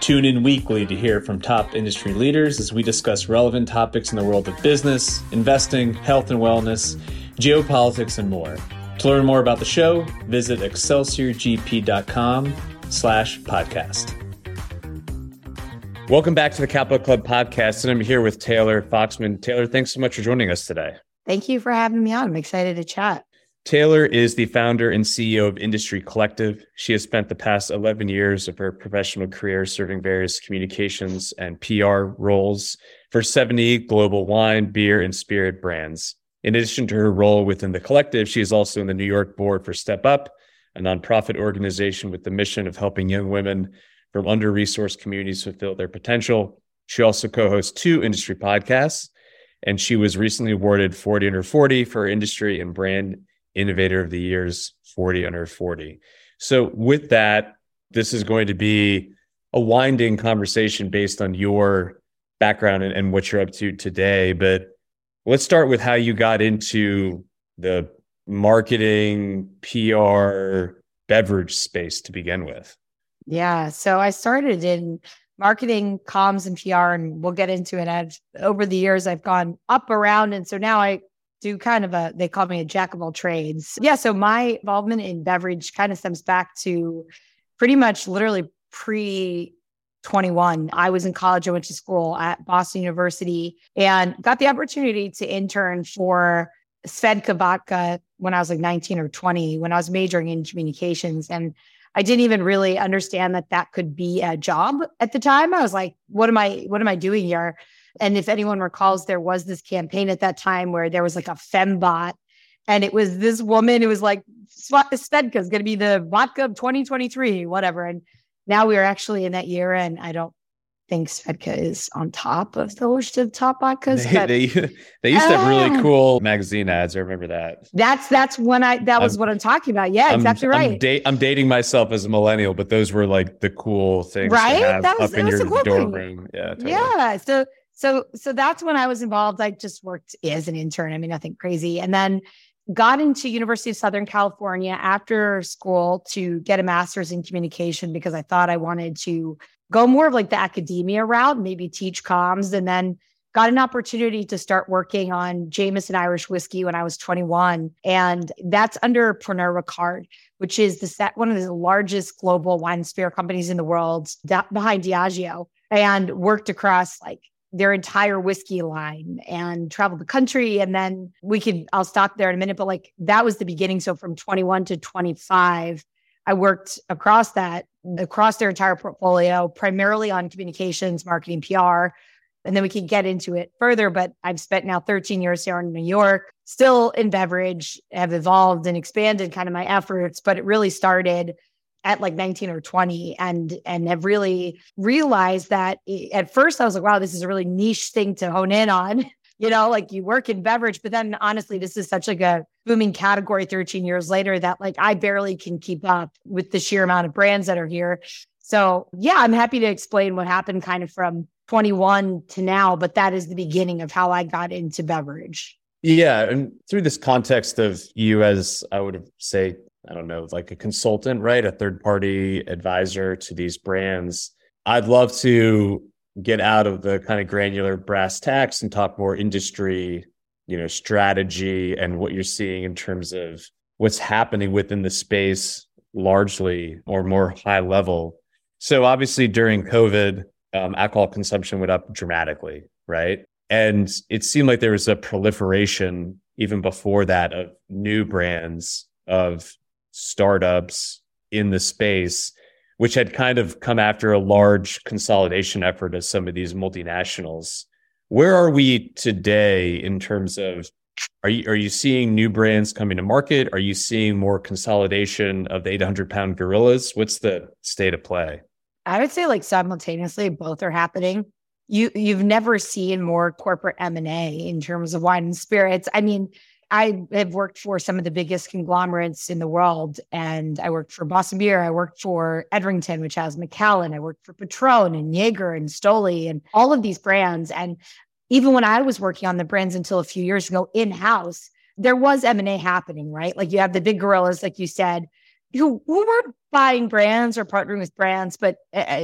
Tune in weekly to hear from top industry leaders as we discuss relevant topics in the world of business, investing, health and wellness, geopolitics, and more. To learn more about the show, visit excelsiorgp.com/podcast. Welcome back to the Capital Club Podcast, and I'm here with Taylor Foxman. Taylor, thanks so much for joining us today. Thank you for having me on. I'm excited to chat. Taylor is the founder and CEO of Industry Collective. She has spent the past 11 years of her professional career serving various communications and PR roles for 70 global wine, beer, and spirit brands. In addition to her role within the collective, she is also in the New York board for Step Up, a nonprofit organization with the mission of helping young women from under-resourced communities fulfill their potential. She also co-hosts 2 industry podcasts, and she was recently awarded 40 Under 40 for industry and brand Innovator of the Year's 40 Under 40. So with that, this is going to be a winding conversation based on your background and what you're up to today. But let's start with how you got into the marketing, PR, beverage space to begin with. Yeah. So I started in marketing, comms, and PR, and we'll get into it. Over the years, I've gone up around. And so now I do kind of they call me a jack of all trades. Yeah. So my involvement in beverage kind of stems back to pretty much literally pre-21. I was in college. I went to school at Boston University and got the opportunity to intern for Svedka vodka when I was like 19 or 20, when I was majoring in communications. And I didn't even really understand that could be a job at the time. I was like, what am I doing here? And if anyone recalls, there was this campaign at that time where there was like a fembot, and it was this woman who was like, Svedka is going to be the vodka of 2023, whatever. And now we are actually in that year, and I don't think Svedka is on top of the list of top vodkas. They used to have really cool magazine ads. I remember that. That was what I'm talking about. Yeah, exactly right. I'm dating myself as a millennial, but those were like the cool things, right? To have up in your dorm room. Yeah, totally. Yeah. So that's when I was involved. I just worked as an intern. I mean, nothing crazy. And then got into University of Southern California after school to get a master's in communication because I thought I wanted to go more of like the academia route, maybe teach comms, and then got an opportunity to start working on Jameson Irish whiskey when I was 21. And that's under Pernod Ricard, which is one of the largest global wine and spirit companies in the world, behind Diageo, and worked across like their entire whiskey line and traveled the country. And then I'll stop there in a minute, but like that was the beginning. So from 21 to 25, I worked across their entire portfolio, primarily on communications, marketing, PR. And then we can get into it further, but I've spent now 13 years here in New York, still in beverage, have evolved and expanded kind of my efforts, but it really started at like 19 or 20 and have really realized that at first I was like, wow, this is a really niche thing to hone in on. You know, like you work in beverage, but then honestly, this is such like a booming category 13 years later that like I barely can keep up with the sheer amount of brands that are here. So yeah, I'm happy to explain what happened kind of from 21 to now, but that is the beginning of how I got into beverage. Yeah. And through this context of you as I would say, I don't know, like a consultant, right? A third party advisor to these brands. I'd love to get out of the kind of granular brass tacks and talk more industry, you know, strategy and what you're seeing in terms of what's happening within the space largely or more high level. So obviously during COVID, alcohol consumption went up dramatically, right? And it seemed like there was a proliferation even before that of new brands, of startups in the space, which had kind of come after a large consolidation effort of some of these multinationals. Where are we today in terms of, are you seeing new brands coming to market? Are you seeing more consolidation of the 800-pound gorillas? What's the state of play? I would say like simultaneously, both are happening. You've never seen more corporate M&A in terms of wine and spirits. I mean, I have worked for some of the biggest conglomerates in the world, and I worked for Boston Beer. I worked for Edrington, which has Macallan. I worked for Patron and Jaeger and Stoli and all of these brands. And even when I was working on the brands until a few years ago in-house, there was M&A happening, right? Like you have the big gorillas, like you said, who were buying brands or partnering with brands, but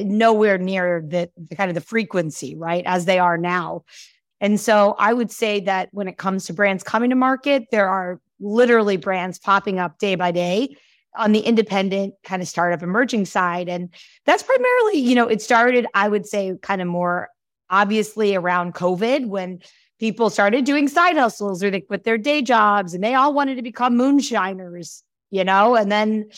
nowhere near the kind of the frequency, right, as they are now. And so I would say that when it comes to brands coming to market, there are literally brands popping up day by day on the independent kind of startup emerging side. And that's primarily, you know, it started, I would say, kind of more obviously around COVID when people started doing side hustles or they quit their day jobs and they all wanted to become moonshiners, you know, and then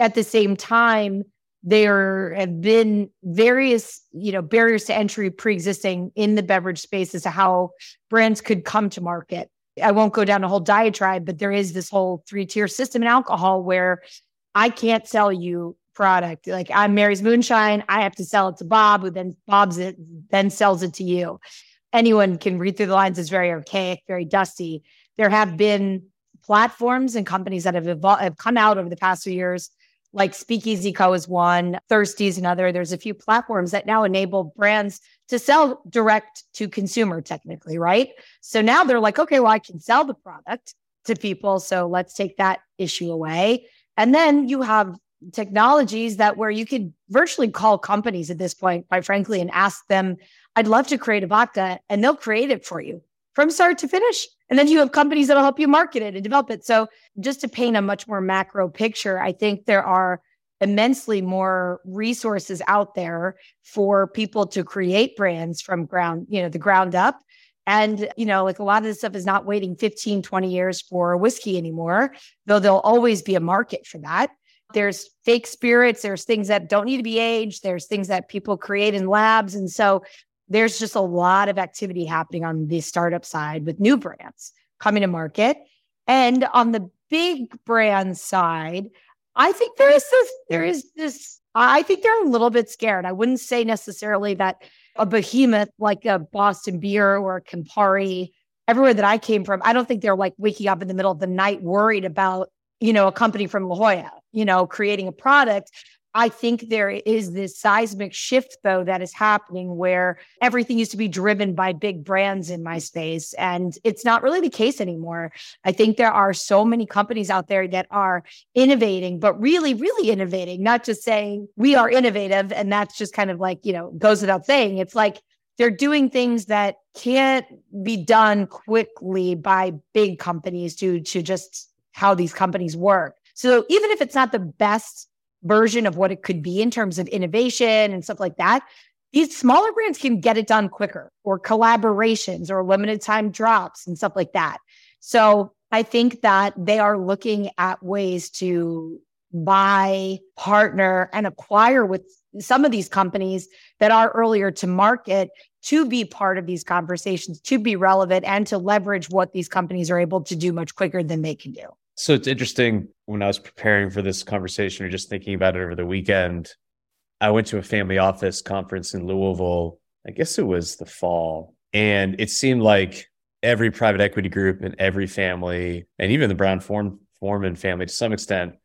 at the same time, there have been various, you know, barriers to entry pre-existing in the beverage space as to how brands could come to market. I won't go down a whole diatribe, but there is this whole three-tier system in alcohol where I can't sell you product. Like I'm Mary's Moonshine. I have to sell it to Bob, who then Bob's it, then sells it to you. Anyone can read through the lines. It's very archaic, very dusty. There have been platforms and companies that have come out over the past few years, like Speakeasy Co. is one, Thirsty is another. There's a few platforms that now enable brands to sell direct to consumer technically, right? So now they're like, okay, well, I can sell the product to people. So let's take that issue away. And then you have technologies that where you could virtually call companies at this point, quite frankly, and ask them, I'd love to create a vodka, and they'll create it for you from start to finish. And then you have companies that'll help you market it and develop it. So just to paint a much more macro picture, I think there are immensely more resources out there for people to create brands from ground, you know, the ground up. And, you know, like a lot of this stuff is not waiting 15, 20 years for whiskey anymore, though there'll always be a market for that. There's fake spirits. There's things that don't need to be aged. There's things that people create in labs. And so there's just a lot of activity happening on the startup side with new brands coming to market. And on the big brand side, I think there is this, I think they're a little bit scared. I wouldn't say necessarily that a behemoth like a Boston Beer or a Campari, everywhere that I came from, I don't think they're like waking up in the middle of the night worried about, you know, a company from La Jolla, you know, creating a product. I think there is this seismic shift, though, that is happening where everything used to be driven by big brands in my space. And it's not really the case anymore. I think there are so many companies out there that are innovating, but really, really innovating, not just saying we are innovative. And that's just kind of like, you know, goes without saying. It's like they're doing things that can't be done quickly by big companies due to just how these companies work. So even if it's not the best version of what it could be in terms of innovation and stuff like that, these smaller brands can get it done quicker, or collaborations or limited time drops and stuff like that. So I think that they are looking at ways to buy, partner, and acquire with some of these companies that are earlier to market to be part of these conversations, to be relevant, and to leverage what these companies are able to do much quicker than they can do. So it's interesting, when I was preparing for this conversation or just thinking about it over the weekend, I went to a family office conference in Louisville. I guess it was the fall. And it seemed like every private equity group and every family, and even the Brown Forman family to some extent,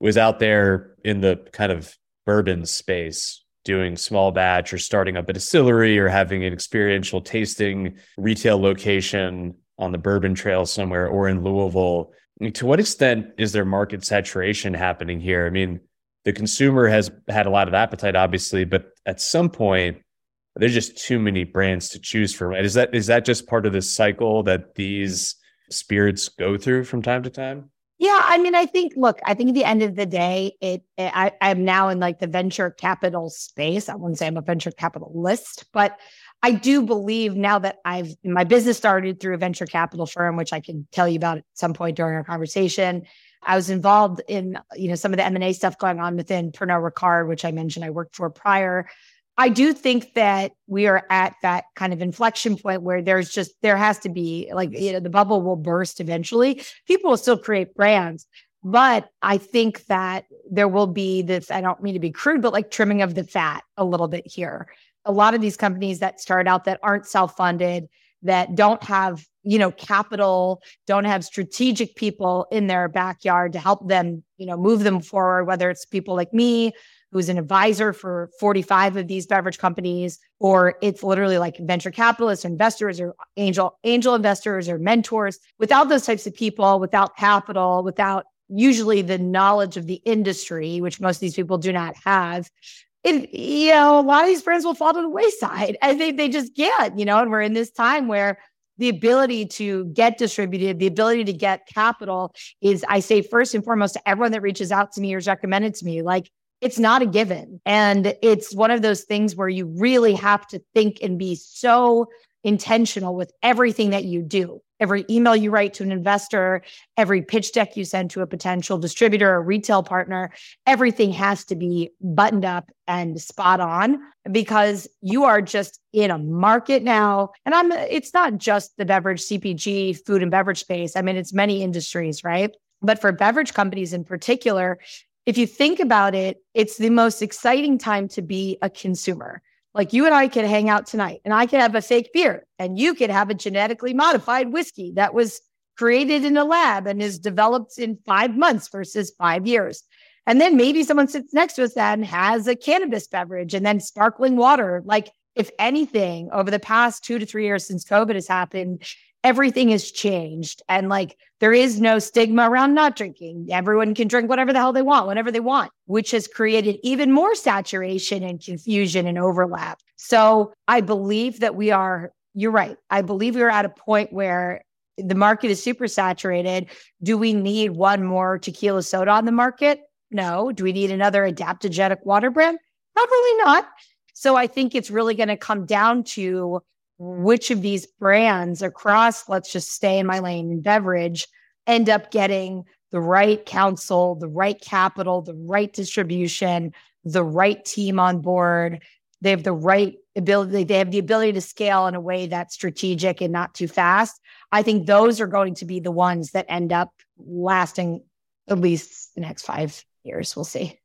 was out there in the kind of bourbon space doing small batch or starting up a distillery or having an experiential tasting retail location on the Bourbon Trail somewhere or in Louisville. I mean, to what extent is there market saturation happening here? I mean, the consumer has had a lot of appetite, obviously, but at some point, there's just too many brands to choose from. Is that just part of this cycle that these spirits go through from time to time? Yeah, I mean, I think at the end of the day, I'm now in like the venture capital space. I wouldn't say I'm a venture capitalist, but I do believe now that my business started through a venture capital firm, which I can tell you about at some point during our conversation. I was involved in, some of the M&A stuff going on within Pernod Ricard, which I mentioned I worked for prior. I do think that we are at that kind of inflection point where there has to be the bubble will burst eventually. People will still create brands, but I think that there will be this, I don't mean to be crude, but like trimming of the fat a little bit here. A lot of these companies that start out that aren't self-funded, that don't have, capital, don't have strategic people in their backyard to help them, move them forward, whether it's people like me, who's an advisor for 45 of these beverage companies, or it's literally like venture capitalists, or investors, or angel investors, or mentors. Without those types of people, without capital, without usually the knowledge of the industry, which most of these people do not have, a lot of these brands will fall to the wayside, and they just can't, and we're in this time where the ability to get distributed, the ability to get capital is, I say first and foremost to everyone that reaches out to me or is recommended to me, it's not a given. And it's one of those things where you really have to think and be so intentional with everything that you do. Every email you write to an investor, every pitch deck you send to a potential distributor or retail partner, everything has to be buttoned up and spot on, because you are just in a market now. And it's not just the beverage, CPG, food and beverage space. I mean, it's many industries, right? But for beverage companies in particular, if you think about it, it's the most exciting time to be a consumer. Like, you and I could hang out tonight and I could have a fake beer and you could have a genetically modified whiskey that was created in a lab and is developed in 5 months versus 5 years. And then maybe someone sits next to us and has a cannabis beverage and then sparkling water. Like, if anything, over the past 2 to 3 years since COVID has happened, everything has changed. And there is no stigma around not drinking. Everyone can drink whatever the hell they want, whenever they want, which has created even more saturation and confusion and overlap. So I believe that you're right. I believe we're at a point where the market is super saturated. Do we need one more tequila soda on the market? No. Do we need another adaptogenic water brand? Probably not. So I think it's really going to come down to which of these brands across, let's just stay in my lane, beverage, end up getting the right counsel, the right capital, the right distribution, the right team on board. They have the right ability. They have the ability to scale in a way that's strategic and not too fast. I think those are going to be the ones that end up lasting at least the next 5 years. We'll see.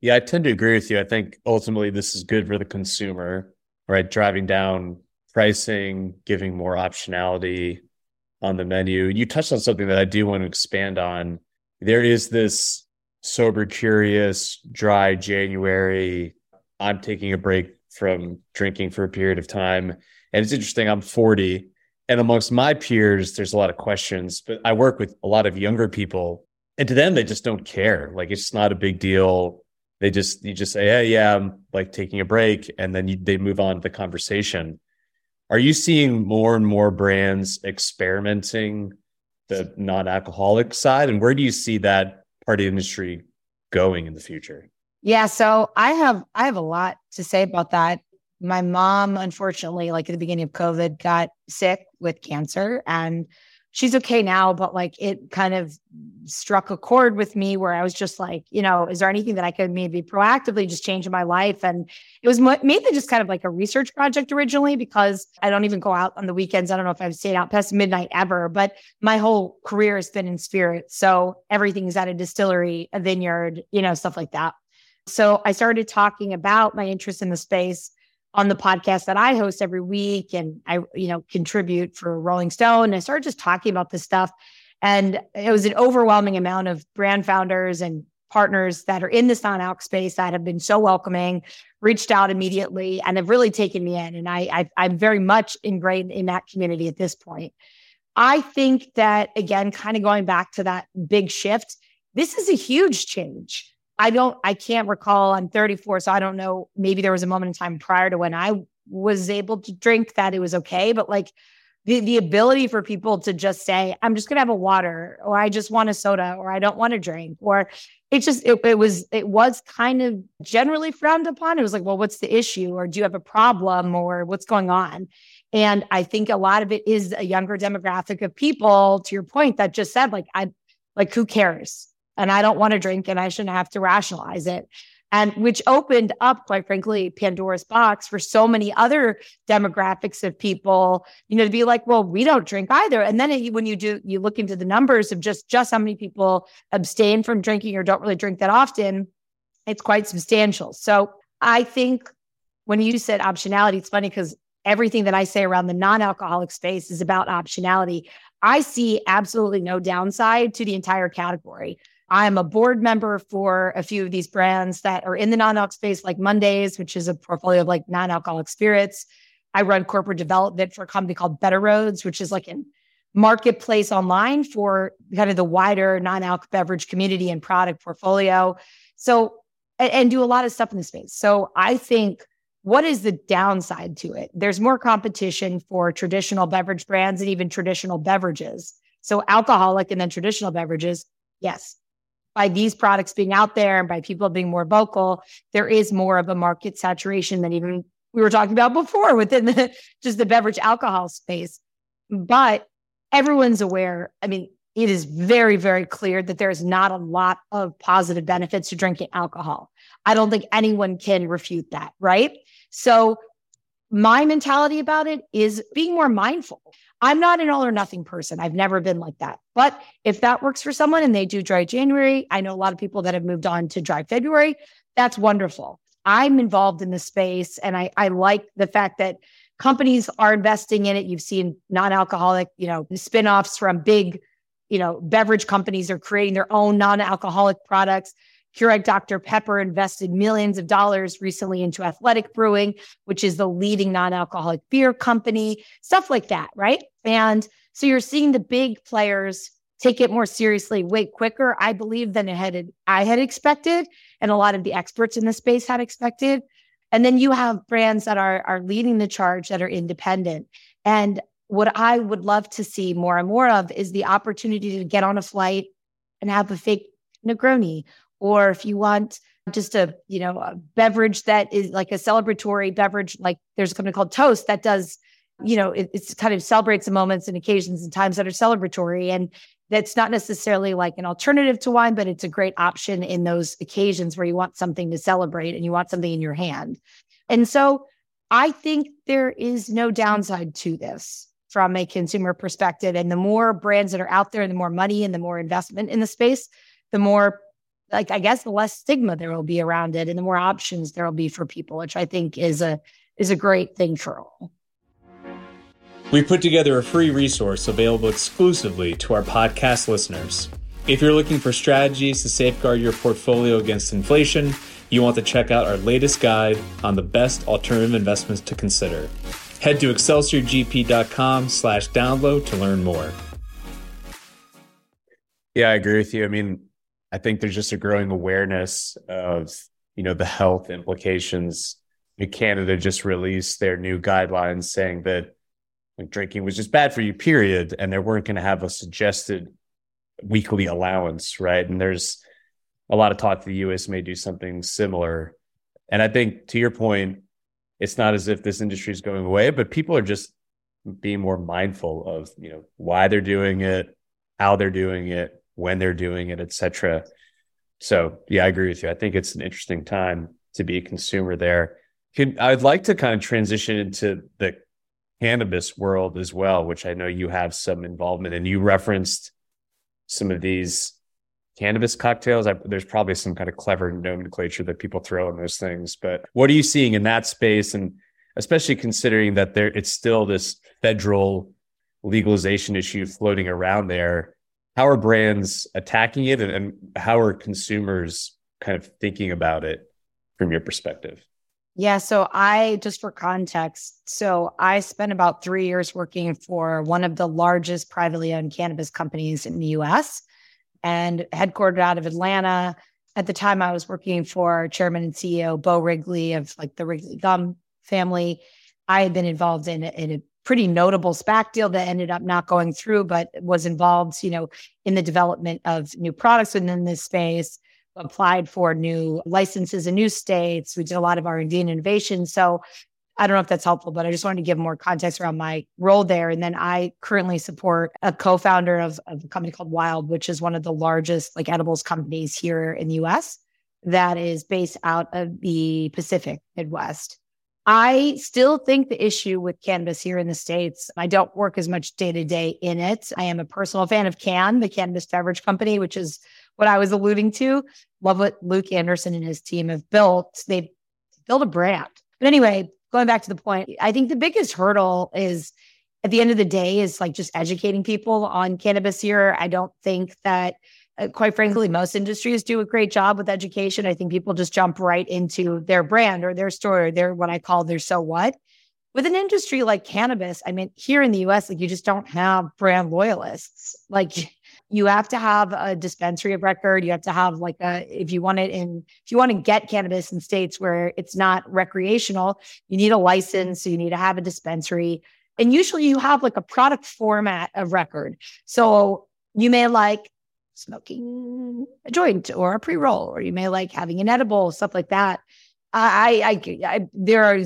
Yeah, I tend to agree with you. I think ultimately this is good for the consumer, right? Driving down pricing, giving more optionality on the menu. You touched on something that I do want to expand on. There is this sober, curious, dry January. I'm taking a break from drinking for a period of time. And it's interesting, I'm 40. And amongst my peers, there's a lot of questions, but I work with a lot of younger people. And to them, they just don't care. It's not a big deal. You just say, hey, yeah, I'm taking a break. And then they move on to the conversation. Are you seeing more and more brands experimenting the non-alcoholic side? And where do you see that part of the industry going in the future? Yeah, so I have a lot to say about that. My mom, unfortunately, at the beginning of COVID, got sick with cancer. And she's okay now, but like it kind of struck a chord with me where I was just like, you know, is there anything that I could maybe proactively just change in my life? And it was mainly just kind of like a research project originally, because I don't even go out on the weekends. I don't know if I've stayed out past midnight ever, but my whole career has been in spirit. So everything's at a distillery, a vineyard, you know, stuff like that. So I started talking about my interest in the space on the podcast that I host every week. And I, you know, contribute for Rolling Stone. And I started just talking about this stuff. And it was an overwhelming amount of brand founders and partners that are in this non-alc space that have been so welcoming, reached out immediately, and have really taken me in. And I'm very much ingrained in that community at this point. I think that, again, kind of going back to that big shift, this is a huge change. I can't recall, I'm 34, so I don't know, maybe there was a moment in time prior to when I was able to drink that it was okay, but like the ability for people to just say, I'm just going to have a water, or I just want a soda, or I don't want to drink, or it's just, it was kind of generally frowned upon. It was like, well, what's the issue? Or do you have a problem, or what's going on? And I think a lot of it is a younger demographic of people, to your point, that just said like, who cares? And I don't want to drink and I shouldn't have to rationalize it. And which opened up, quite frankly, Pandora's box for so many other demographics of people, you know, to be like, well, we don't drink either. And then when you do, you look into the numbers of just how many people abstain from drinking or don't really drink that often. It's quite substantial. So I think when you said optionality, it's funny because everything that I say around the non-alcoholic space is about optionality. I see absolutely no downside to the entire category. I'm a board member for a few of these brands that are in the non-alc space, like Mondays, which is a portfolio of like non-alcoholic spirits. I run corporate development for a company called Better Roads, which is like a marketplace online for kind of the wider non-alc beverage community and product portfolio. So, and do a lot of stuff in the space. So I think, what is the downside to it? There's more competition for traditional beverage brands and even traditional beverages. So alcoholic and then traditional beverages, yes. By these products being out there and by people being more vocal, there is more of a market saturation than even we were talking about before within the beverage alcohol space. But everyone's aware. I mean, it is very, very clear that there is not a lot of positive benefits to drinking alcohol. I don't think anyone can refute that, right? So my mentality about it is being more mindful. I'm not an all or nothing person. I've never been like that. But if that works for someone and they do dry January, I know a lot of people that have moved on to dry February. That's wonderful. I'm involved in the space and I like the fact that companies are investing in it. You've seen non-alcoholic, you know, spinoffs from big, you know, beverage companies are creating their own non-alcoholic products. Keurig Dr. Pepper invested millions of dollars recently into Athletic Brewing, which is the leading non-alcoholic beer company, stuff like that, right? And so you're seeing the big players take it more seriously, way quicker, I believe, than I had expected, and a lot of the experts in the space had expected. And then you have brands that are leading the charge that are independent. And what I would love to see more and more of is the opportunity to get on a flight and have a fake Negroni. Or if you want just a beverage that is like a celebratory beverage, like there's a company called Toast that does, you know, it's kind of celebrates the moments and occasions and times that are celebratory. And that's not necessarily like an alternative to wine, but it's a great option in those occasions where you want something to celebrate and you want something in your hand. And so I think there is no downside to this from a consumer perspective. And the more brands that are out there and the more money and the more investment in the space, the more, like, I guess the less stigma there will be around it and the more options there will be for people, which I think is a great thing for all. We put together a free resource available exclusively to our podcast listeners. If you're looking for strategies to safeguard your portfolio against inflation, you want to check out our latest guide on the best alternative investments to consider. Head to ExcelsiorGP.com/download to learn more. Yeah, I agree with you. I mean, I think there's just a growing awareness of, you know, the health implications. Canada just released their new guidelines saying that drinking was just bad for you, period. And they weren't going to have a suggested weekly allowance, right? And there's a lot of talk the U.S. may do something similar. And I think, to your point, it's not as if this industry is going away, but people are just be more mindful of, you know, why they're doing it, how they're doing it, when they're doing it, et cetera. So yeah, I agree with you. I think it's an interesting time to be a consumer there. I'd like to kind of transition into the cannabis world as well, which I know you have some involvement in. You referenced some of these cannabis cocktails. There's probably some kind of clever nomenclature that people throw in those things, but what are you seeing in that space? And especially considering that it's still this federal legalization issue floating around there. How are brands attacking it, and how are consumers kind of thinking about it from your perspective? Yeah. So just for context, I spent about 3 years working for one of the largest privately owned cannabis companies in the US and headquartered out of Atlanta. At the time, I was working for chairman and CEO Bo Wrigley of the Wrigley Gum family. I had been involved in a pretty notable SPAC deal that ended up not going through, but was involved, in the development of new products within this space, applied for new licenses in new states. We did a lot of R&D and innovation. So I don't know if that's helpful, but I just wanted to give more context around my role there. And then I currently support a co-founder of a company called Wild, which is one of the largest edibles companies here in the US that is based out of the Pacific Midwest. I still think the issue with cannabis here in the States, I don't work as much day-to-day in it. I am a personal fan of Can, the cannabis beverage company, which is what I was alluding to. Love what Luke Anderson and his team have built. They've built a brand. But anyway, going back to the point, I think the biggest hurdle is, at the end of the day, is just educating people on cannabis here. I don't think that, quite frankly, most industries do a great job with education. I think people just jump right into their brand or their story, or their, what I call their so what. With an industry like cannabis, I mean, here in the US, you just don't have brand loyalists. You have to have a dispensary of record. You have to have if you want to get cannabis in states where it's not recreational, you need a license. So you need to have a dispensary. And usually you have a product format of record. So you may smoking a joint or a pre-roll, or you may having an edible, stuff like that. There are a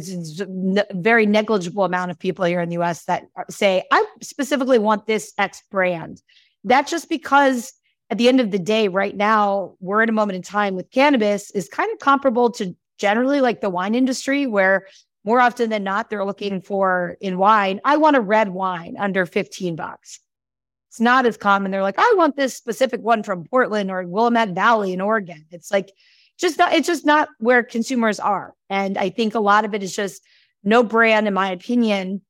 very negligible amount of people here in the US that say, I specifically want this X brand. That's just because at the end of the day, right now, we're in a moment in time with cannabis is kind of comparable to generally the wine industry, where more often than not, they're looking for in wine, I want a red wine under $15. It's not as common. They're I want this specific one from Portland or Willamette Valley in Oregon. It's just not where consumers are. And I think a lot of it is just no brand, in my opinion,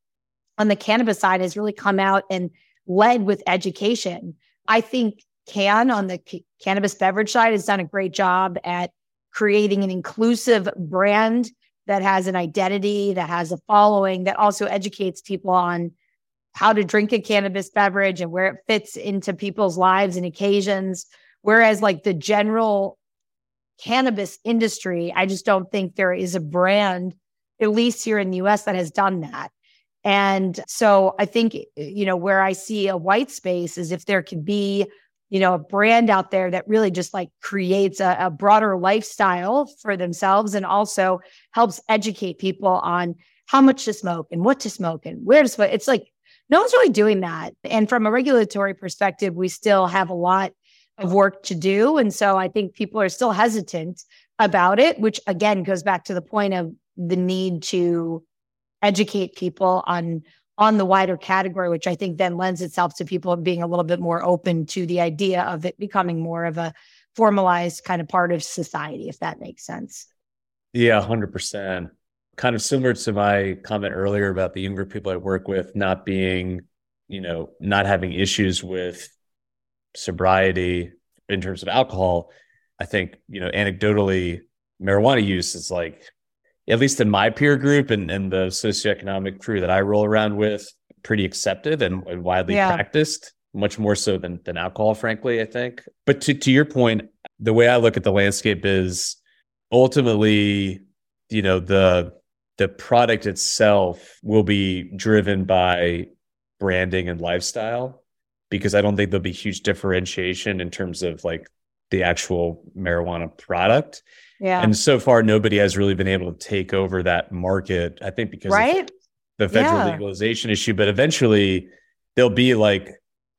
on the cannabis side has really come out and led with education. I think Can on the cannabis beverage side has done a great job at creating an inclusive brand that has an identity, that has a following, that also educates people on how to drink a cannabis beverage and where it fits into people's lives and occasions. Whereas the general cannabis industry, I just don't think there is a brand, at least here in the US, that has done that. And so I think, where I see a white space is if there could be, a brand out there that really just creates a broader lifestyle for themselves and also helps educate people on how much to smoke and what to smoke and where to smoke. It's no one's really doing that. And from a regulatory perspective, we still have a lot of work to do. And so I think people are still hesitant about it, which again goes back to the point of the need to educate people on the wider category, which I think then lends itself to people being a little bit more open to the idea of it becoming more of a formalized kind of part of society, if that makes sense. Yeah, 100%. Kind of similar to my comment earlier about the younger people I work with not being, not having issues with sobriety in terms of alcohol. I think, anecdotally, marijuana use is at least in my peer group and the socioeconomic crew that I roll around with, pretty accepted and widely practiced, much more so than alcohol, frankly, I think. But to your point, the way I look at the landscape is ultimately, the product itself will be driven by branding and lifestyle, because I don't think there'll be huge differentiation in terms of the actual marijuana product. Yeah. And so far, nobody has really been able to take over that market, I think, because right? the federal legalization issue, but eventually they'll be like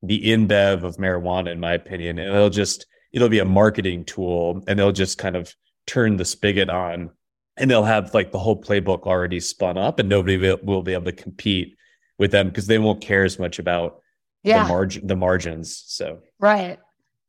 the InBev of marijuana, in my opinion. And it'll be a marketing tool, and they'll just kind of turn the spigot on, and they'll have like the whole playbook already spun up, and nobody will be able to compete with them because they won't care as much about the margins. So, right.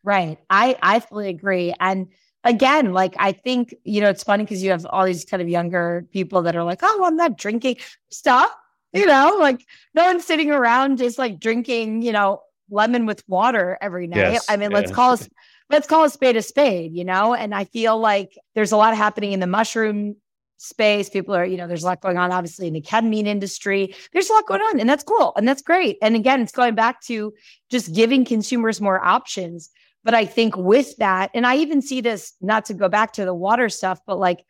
I fully agree. And again, like, I think, you know, it's funny because you have all these kind of younger people that are like, oh, well, I'm not drinking stuff, you know, like no one's sitting around just like drinking, you know, lemon with water every night. Yes, I mean, let's call a spade, you know? And I feel like there's a lot happening in the mushroom space. People are, you know, there's a lot going on, obviously, in the ketamine industry. There's a lot going on, and that's cool. And that's great. And again, it's going back to just giving consumers more options. But I think with that, and I even see this, not to go back to the water stuff, but like,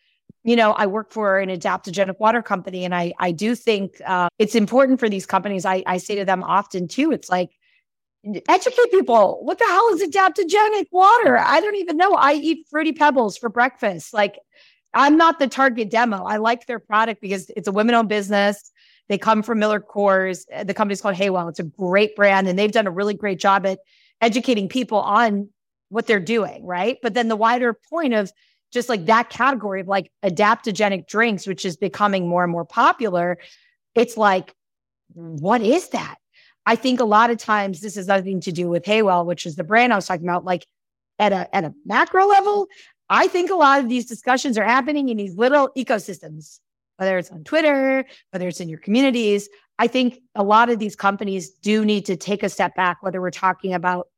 you know, I work for an adaptogenic water company, and I do think it's important for these companies. I say to them often too, it's like, educate people. What the hell is adaptogenic water? I don't even know. I eat Fruity Pebbles for breakfast. Like, I'm not the target demo. I like their product because it's a women-owned business. They come from Miller Coors. The company's called Haywell. It's a great brand, and they've done a really great job at educating people on what they're doing, right? But then the wider point of just like that category of like adaptogenic drinks, which is becoming more and more popular, it's like, what is that? I think a lot of times this has nothing to do with Haywell, which is the brand I was talking about. Like at a macro level, I think a lot of these discussions are happening in these little ecosystems, whether it's on Twitter, whether it's in your communities. I think a lot of these companies do need to take a step back, whether we're talking about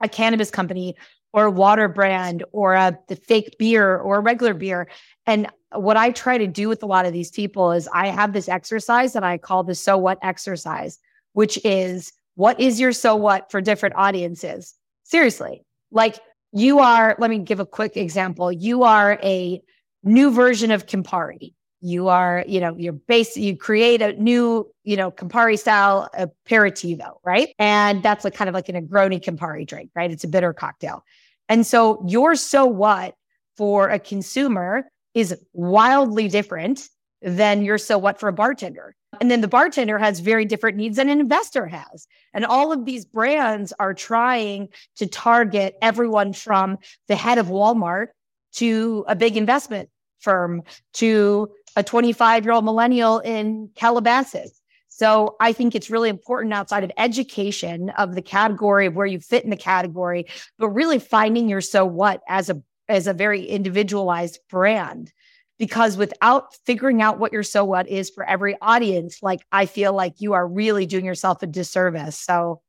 a cannabis company or a water brand or the fake beer or regular beer. And what I try to do with a lot of these people is I have this exercise that I call the So What exercise, which is, what is your so what for different audiences? Seriously, like you are, let me give a quick example. You are a new version of Campari. You are, you know, you create a new, you know, Campari style aperitivo, right? And that's like kind of like an Negroni Campari drink, right? It's a bitter cocktail. And so your so what for a consumer is wildly different than your so what for a bartender. And then the bartender has very different needs than an investor has. And all of these brands are trying to target everyone from the head of Walmart to a big investment firm to a 25-year-old millennial in Calabasas. So I think it's really important outside of education of the category of where you fit in the category, but really finding your so what as a very individualized brand. Because without figuring out what your so what is for every audience, like I feel like you are really doing yourself a disservice. So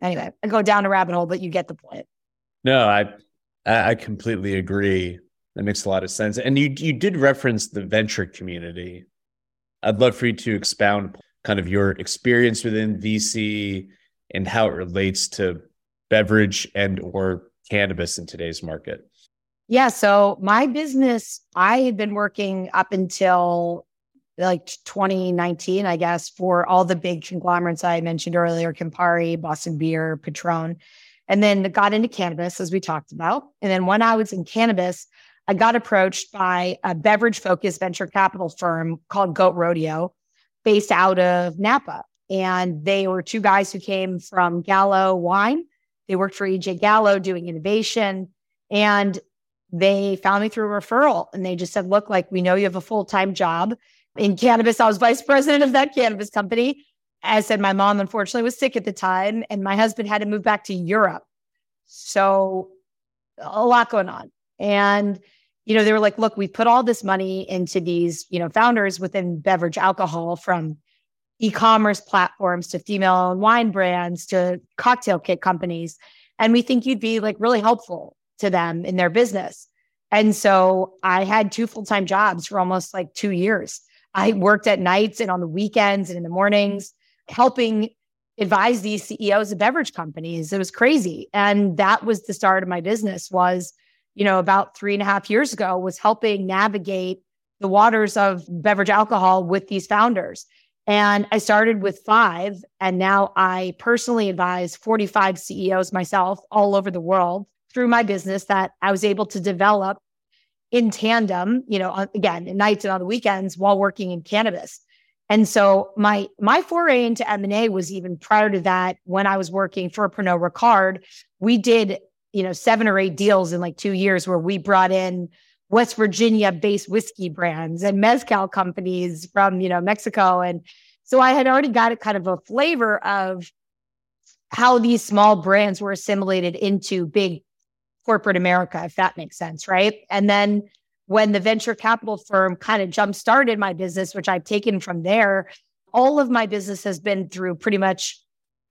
anyway, I go down a rabbit hole, but you get the point. No, I completely agree. That makes a lot of sense. And you did reference the venture community. I'd love for you to expound kind of your experience within VC and how it relates to beverage and or cannabis in today's market. Yeah. So my business, I had been working up until like 2019, I guess, for all the big conglomerates I mentioned earlier, Campari, Boston Beer, Patron, and then got into cannabis, as we talked about. And then when I was in cannabis, I got approached by a beverage-focused venture capital firm called Goat Rodeo, based out of Napa. And they were two guys who came from Gallo Wine. They worked for E.J. Gallo doing innovation. And they found me through a referral, and they just said, look, like, we know you have a full-time job in cannabis. I was vice president of that cannabis company. As I said, my mom, unfortunately, was sick at the time, and my husband had to move back to Europe. So a lot going on. And, you know, they were like, look, we put all this money into these, you know, founders within beverage alcohol, from e-commerce platforms to female-owned wine brands to cocktail kit companies. And we think you'd be like really helpful to them in their business. And so I had two full-time jobs for almost like 2 years. I worked at nights and on the weekends and in the mornings, helping advise these CEOs of beverage companies. It was crazy. And that was the start of my business, was, you know, about 3.5 years ago, was helping navigate the waters of beverage alcohol with these founders. And I started with 5, and now I personally advise 45 CEOs myself all over the world through my business that I was able to develop in tandem, you know, again, at nights and on the weekends while working in cannabis. And so my foray into M&A was even prior to that. When I was working for Pernod Ricard, we did, 7 or 8 deals in like 2 years where we brought in West Virginia-based whiskey brands and mezcal companies from, Mexico. And so I had already got a kind of a flavor of how these small brands were assimilated into big corporate America, if that makes sense, right? And then when the venture capital firm kind of jump-started my business, which I've taken from there, all of my business has been through pretty much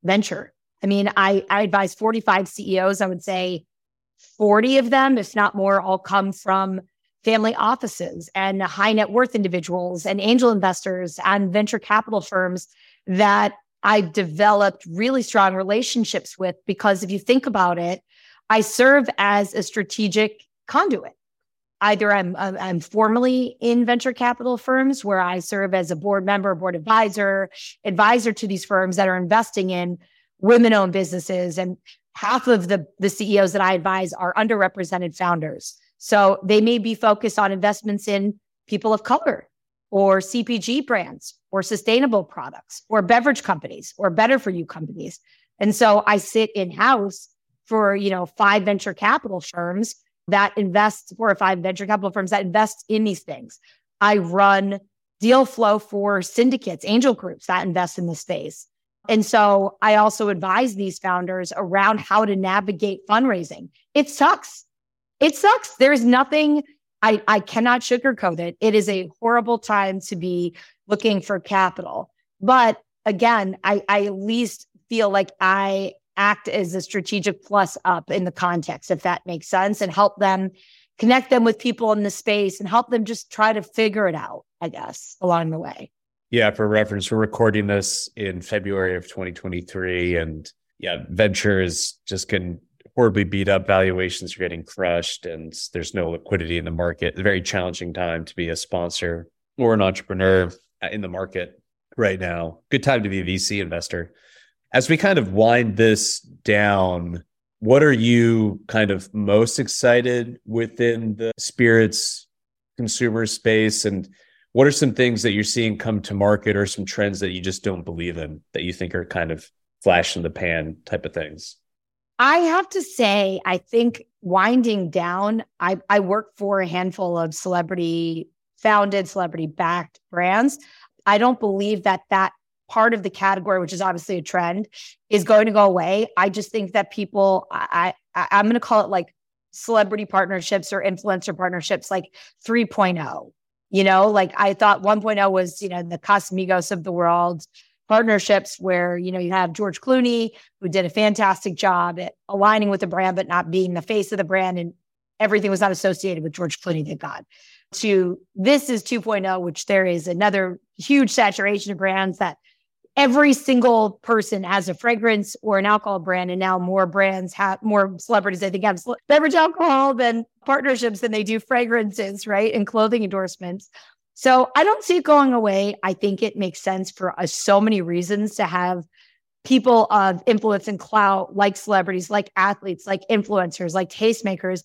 venture. I mean, I advise 45 CEOs. I would say 40 of them, if not more, all come from family offices and high net worth individuals and angel investors and venture capital firms that I've developed really strong relationships with, because if you think about it, I serve as a strategic conduit. Either I'm formally in venture capital firms where I serve as a board member, board advisor to these firms that are investing in women-owned businesses. And half of the CEOs that I advise are underrepresented founders. So they may be focused on investments in people of color or CPG brands or sustainable products or beverage companies or better for you companies. And so I sit in-house for, 5 venture capital firms that invest, 4 or 5 venture capital firms that invest in these things. I run deal flow for syndicates, angel groups that invest in the space. And so I also advise these founders around how to navigate fundraising. It sucks. It sucks. There is nothing, I cannot sugarcoat it. It is a horrible time to be looking for capital. But again, I at least feel like I act as a strategic plus up in the context, if that makes sense, and help them connect them with people in the space and help them just try to figure it out, I guess, along the way. Yeah, for reference, we're recording this in February of 2023. And yeah, venture is just getting horribly beat up. Valuations are getting crushed and there's no liquidity in the market. A very challenging time to be a sponsor or an entrepreneur in the market right now. Good time to be a VC investor. As we kind of wind this down, what are you kind of most excited within the spirits consumer space? And what are some things that you're seeing come to market, or some trends that you just don't believe in that you think are kind of flash in the pan type of things? I have to say, I think winding down, I work for a handful of celebrity founded, celebrity backed brands. I don't believe that part of the category, which is obviously a trend, is going to go away. I just think that people, I'm going to call it like celebrity partnerships or influencer partnerships, like 3.0. Like I thought 1.0 was, the Casamigos of the world, partnerships where, you have George Clooney, who did a fantastic job at aligning with the brand, but not being the face of the brand. And everything was not associated with George Clooney, thank God. To this is 2.0, which there is another huge saturation of brands that every single person has a fragrance or an alcohol brand, and now more brands have more celebrities, I think, have beverage alcohol than partnerships than they do fragrances, right? And clothing endorsements. So I don't see it going away. I think it makes sense for so many reasons to have people of influence and clout, like celebrities, like athletes, like influencers, like tastemakers,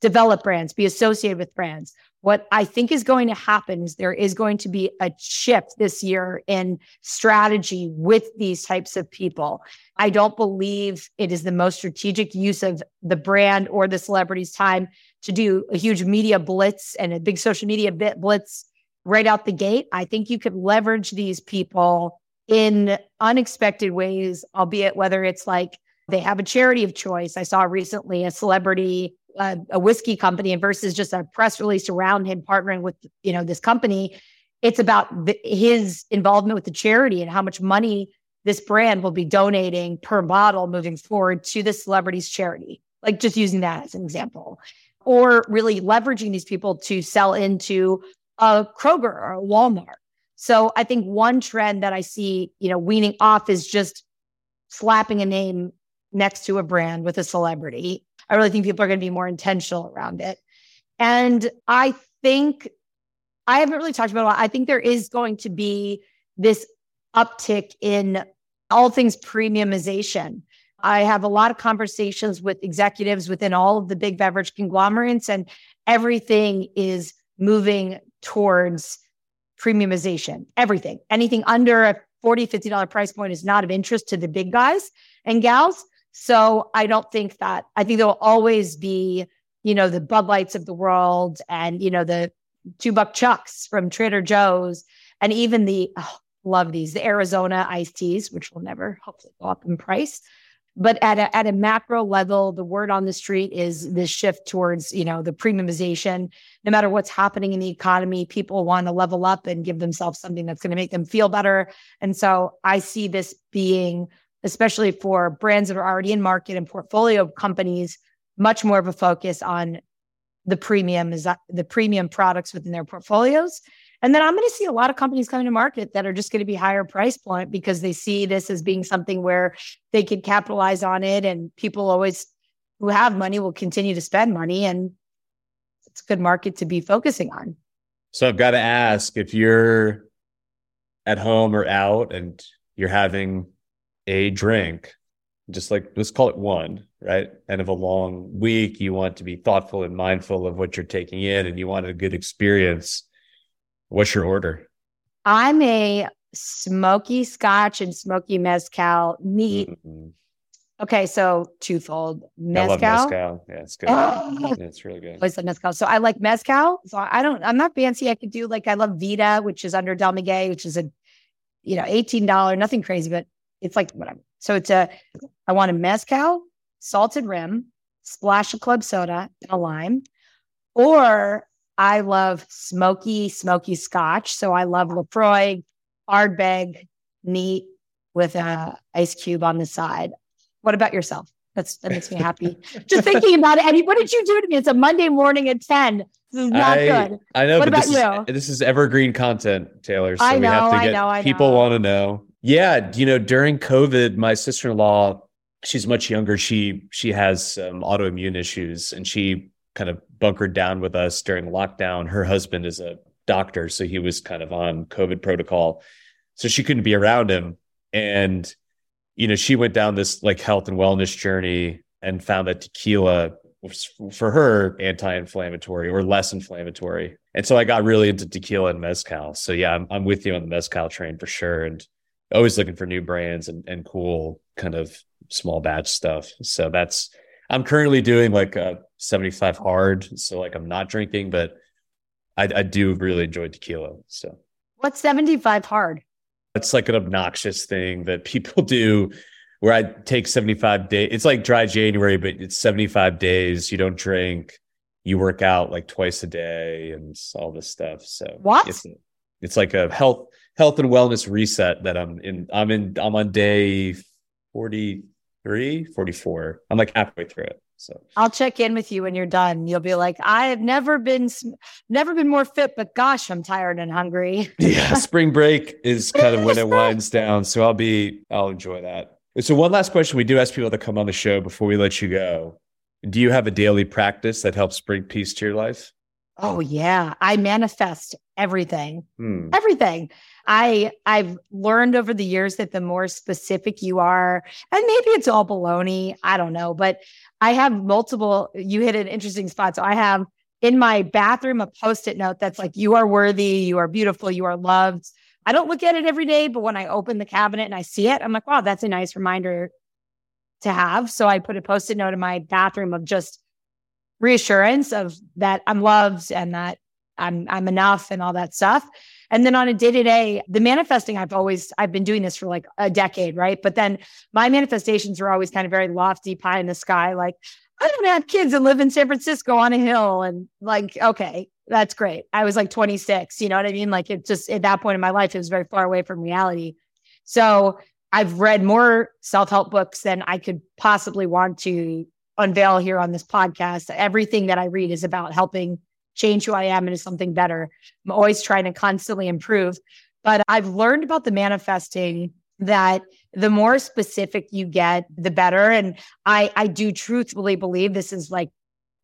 develop brands, be associated with brands. What I think is going to happen is there is going to be a shift this year in strategy with these types of people. I don't believe it is the most strategic use of the brand or the celebrity's time to do a huge media blitz and a big social media blitz right out the gate. I think you could leverage these people in unexpected ways, albeit whether it's like they have a charity of choice. I saw recently a celebrity, a whiskey company, and versus just a press release around him partnering with, this company, it's about his involvement with the charity and how much money this brand will be donating per bottle moving forward to the celebrity's charity. Like just using that as an example, or really leveraging these people to sell into a Kroger or a Walmart. So I think one trend that I see, weaning off is just slapping a name next to a brand with a celebrity. I really think people are going to be more intentional around it. And I think, I haven't really talked about it a lot. I think there is going to be this uptick in all things premiumization. I have a lot of conversations with executives within all of the big beverage conglomerates, and everything is moving towards premiumization, everything. Anything under a $40, $50 price point is not of interest to the big guys and gals. So I don't think that, I think there will always be, you know, the Bud Lights of the world and, you know, the $2 Chucks from Trader Joe's and even the, oh, love these, the Arizona iced teas, which will never hopefully go up in price. But at a macro level, the word on the street is this shift towards, you know, the premiumization. No matter what's happening in the economy, people want to level up and give themselves something that's going to make them feel better. And so I see this being, especially for brands that are already in market and portfolio companies, much more of a focus on the premium products within their portfolios. And then I'm going to see a lot of companies coming to market that are just going to be higher price point because they see this as being something where they could capitalize on it. And people always who have money will continue to spend money. And it's a good market to be focusing on. So I've got to ask, if you're at home or out and you're having a drink, just like, let's call it one, right? End of a long week, you want to be thoughtful and mindful of what you're taking in and you want a good experience. What's your order? I'm a smoky scotch and smoky mezcal neat. Mm-hmm. Okay, so twofold. Mezcal. I love mezcal. Yeah, it's good. Yeah, it's really good. I always love mezcal. So I like mezcal. So I'm not fancy. I could do I love Vita, which is under Del Maguey, which is a, $18, nothing crazy, but it's like whatever. So I want a mezcal, salted rim, splash of club soda, and a lime. Or I love smoky scotch. So I love Lefroy, Ardbeg, neat with an ice cube on the side. What about yourself? That makes me happy. Just thinking about it. Eddie, what did you do to me? It's a Monday morning at 10. This is not good. I know. What about you? This is evergreen content, Taylor. So people want to know. Yeah. During COVID, my sister-in-law, she's much younger. She has some autoimmune issues and she kind of bunkered down with us during lockdown. Her husband is a doctor, so he was kind of on COVID protocol, so she couldn't be around him. And, she went down this health and wellness journey and found that tequila was, for her, anti-inflammatory or less inflammatory. And so I got really into tequila and mezcal. So yeah, I'm with you on the mezcal train for sure. And always looking for new brands and cool kind of small batch stuff. So that's, I'm currently doing a 75 hard. So I'm not drinking, but I do really enjoy tequila. So what's 75 hard? It's an obnoxious thing that people do where I take 75 days. It's like dry January, but it's 75 days. You don't drink, you work out twice a day and all this stuff. So what? It's like a health and wellness reset that I'm on day 44. I'm halfway through it. So I'll check in with you when you're done. You'll be like, I have never been more fit, but gosh, I'm tired and hungry. Yeah. Spring break is kind of when it winds down. So I'll enjoy that. So one last question. We do ask people to come on the show before we let you go. Do you have a daily practice that helps bring peace to your life? Oh yeah. I manifest everything, everything. I've learned over the years that the more specific you are, and maybe it's all baloney, I don't know, but I have multiple, you hit an interesting spot. So I have in my bathroom, a Post-it note that's you are worthy, you are beautiful, you are loved. I don't look at it every day, but when I open the cabinet and I see it, I'm like, wow, that's a nice reminder to have. So I put a Post-it note in my bathroom of just reassurance of that I'm loved and that I'm enough and all that stuff. And then on a day-to-day, the manifesting, I've been doing this for a decade, right? But then my manifestations are always kind of very lofty, pie in the sky. I don't have kids and live in San Francisco on a hill. And okay, that's great. I was 26, you know what I mean? It just, at that point in my life, it was very far away from reality. So I've read more self-help books than I could possibly want to unveil here on this podcast. Everything that I read is about helping change who I am into something better. I'm always trying to constantly improve. But I've learned about the manifesting that the more specific you get, the better. And I do truthfully believe this is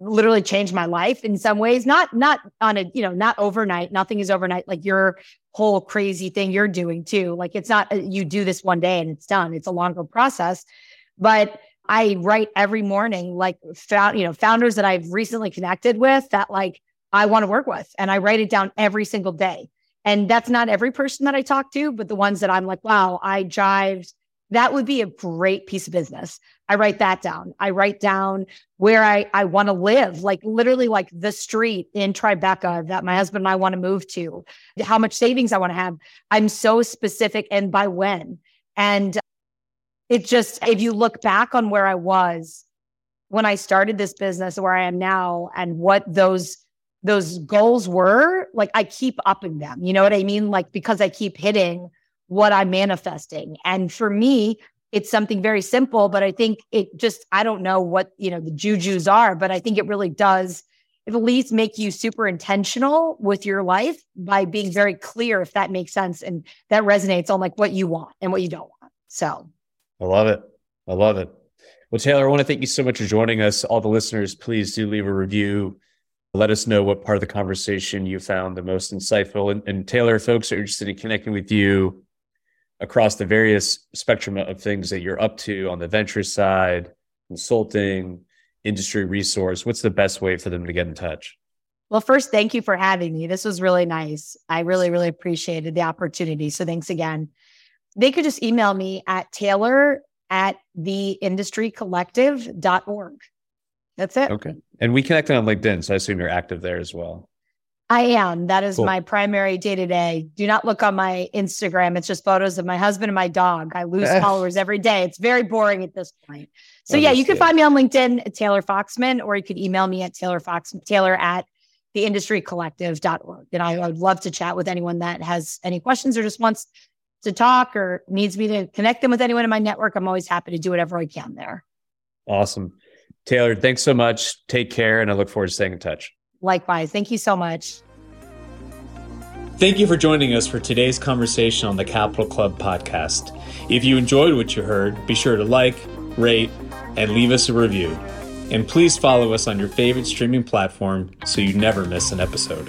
literally changed my life in some ways, not on a, not overnight. Nothing is overnight. Your whole crazy thing you're doing too. It's not, you do this one day and it's done. It's a longer process. But I write every morning, founders that I've recently connected with that I want to work with. And I write it down every single day. And that's not every person that I talk to, but the ones that I'm like, wow, I jived. That would be a great piece of business. I write that down. I write down where I want to live, like literally like the street in Tribeca that my husband and I want to move to, how much savings I want to have. I'm so specific and by when. And it just, if you look back on where I was when I started this business, where I am now and what those goals were, like I keep upping them. You know what I mean? Like, because I keep hitting what I'm manifesting. And for me, it's something very simple, but I think it just, I don't know what, you know, the jujus are, but I think it really does, it at least make you super intentional with your life by being very clear, if that makes sense. And that resonates on like what you want and what you don't want. So. I love it. I love it. Well, Taylor, I want to thank you so much for joining us. All the listeners, please do leave a review. Let us know what part of the conversation you found the most insightful. And Taylor, folks are interested in connecting with you across the various spectrum of things that you're up to on the venture side, consulting, industry resource, what's the best way for them to get in touch? Well, first, thank you for having me. This was really nice. I really, really appreciated the opportunity. So thanks again. They could just email me at taylor@theindustrycollective.org. That's it. Okay. And we connected on LinkedIn, so I assume you're active there as well. I am. That is cool. My primary day-to-day. Do not look on my Instagram. It's just photos of my husband and my dog. I lose followers every day. It's very boring at this point. So yeah, you can find me on LinkedIn at Taylor Foxman, or you could email me at taylor@theindustrycollective.org. And I would love to chat with anyone that has any questions or just wants to talk or needs me to connect them with anyone in my network. I'm always happy to do whatever I can there. Awesome. Taylor, thanks so much. Take care. And I look forward to staying in touch. Likewise. Thank you so much. Thank you for joining us for today's conversation on the Capital Club podcast. If you enjoyed what you heard, be sure to like, rate, and leave us a review. And please follow us on your favorite streaming platform so you never miss an episode.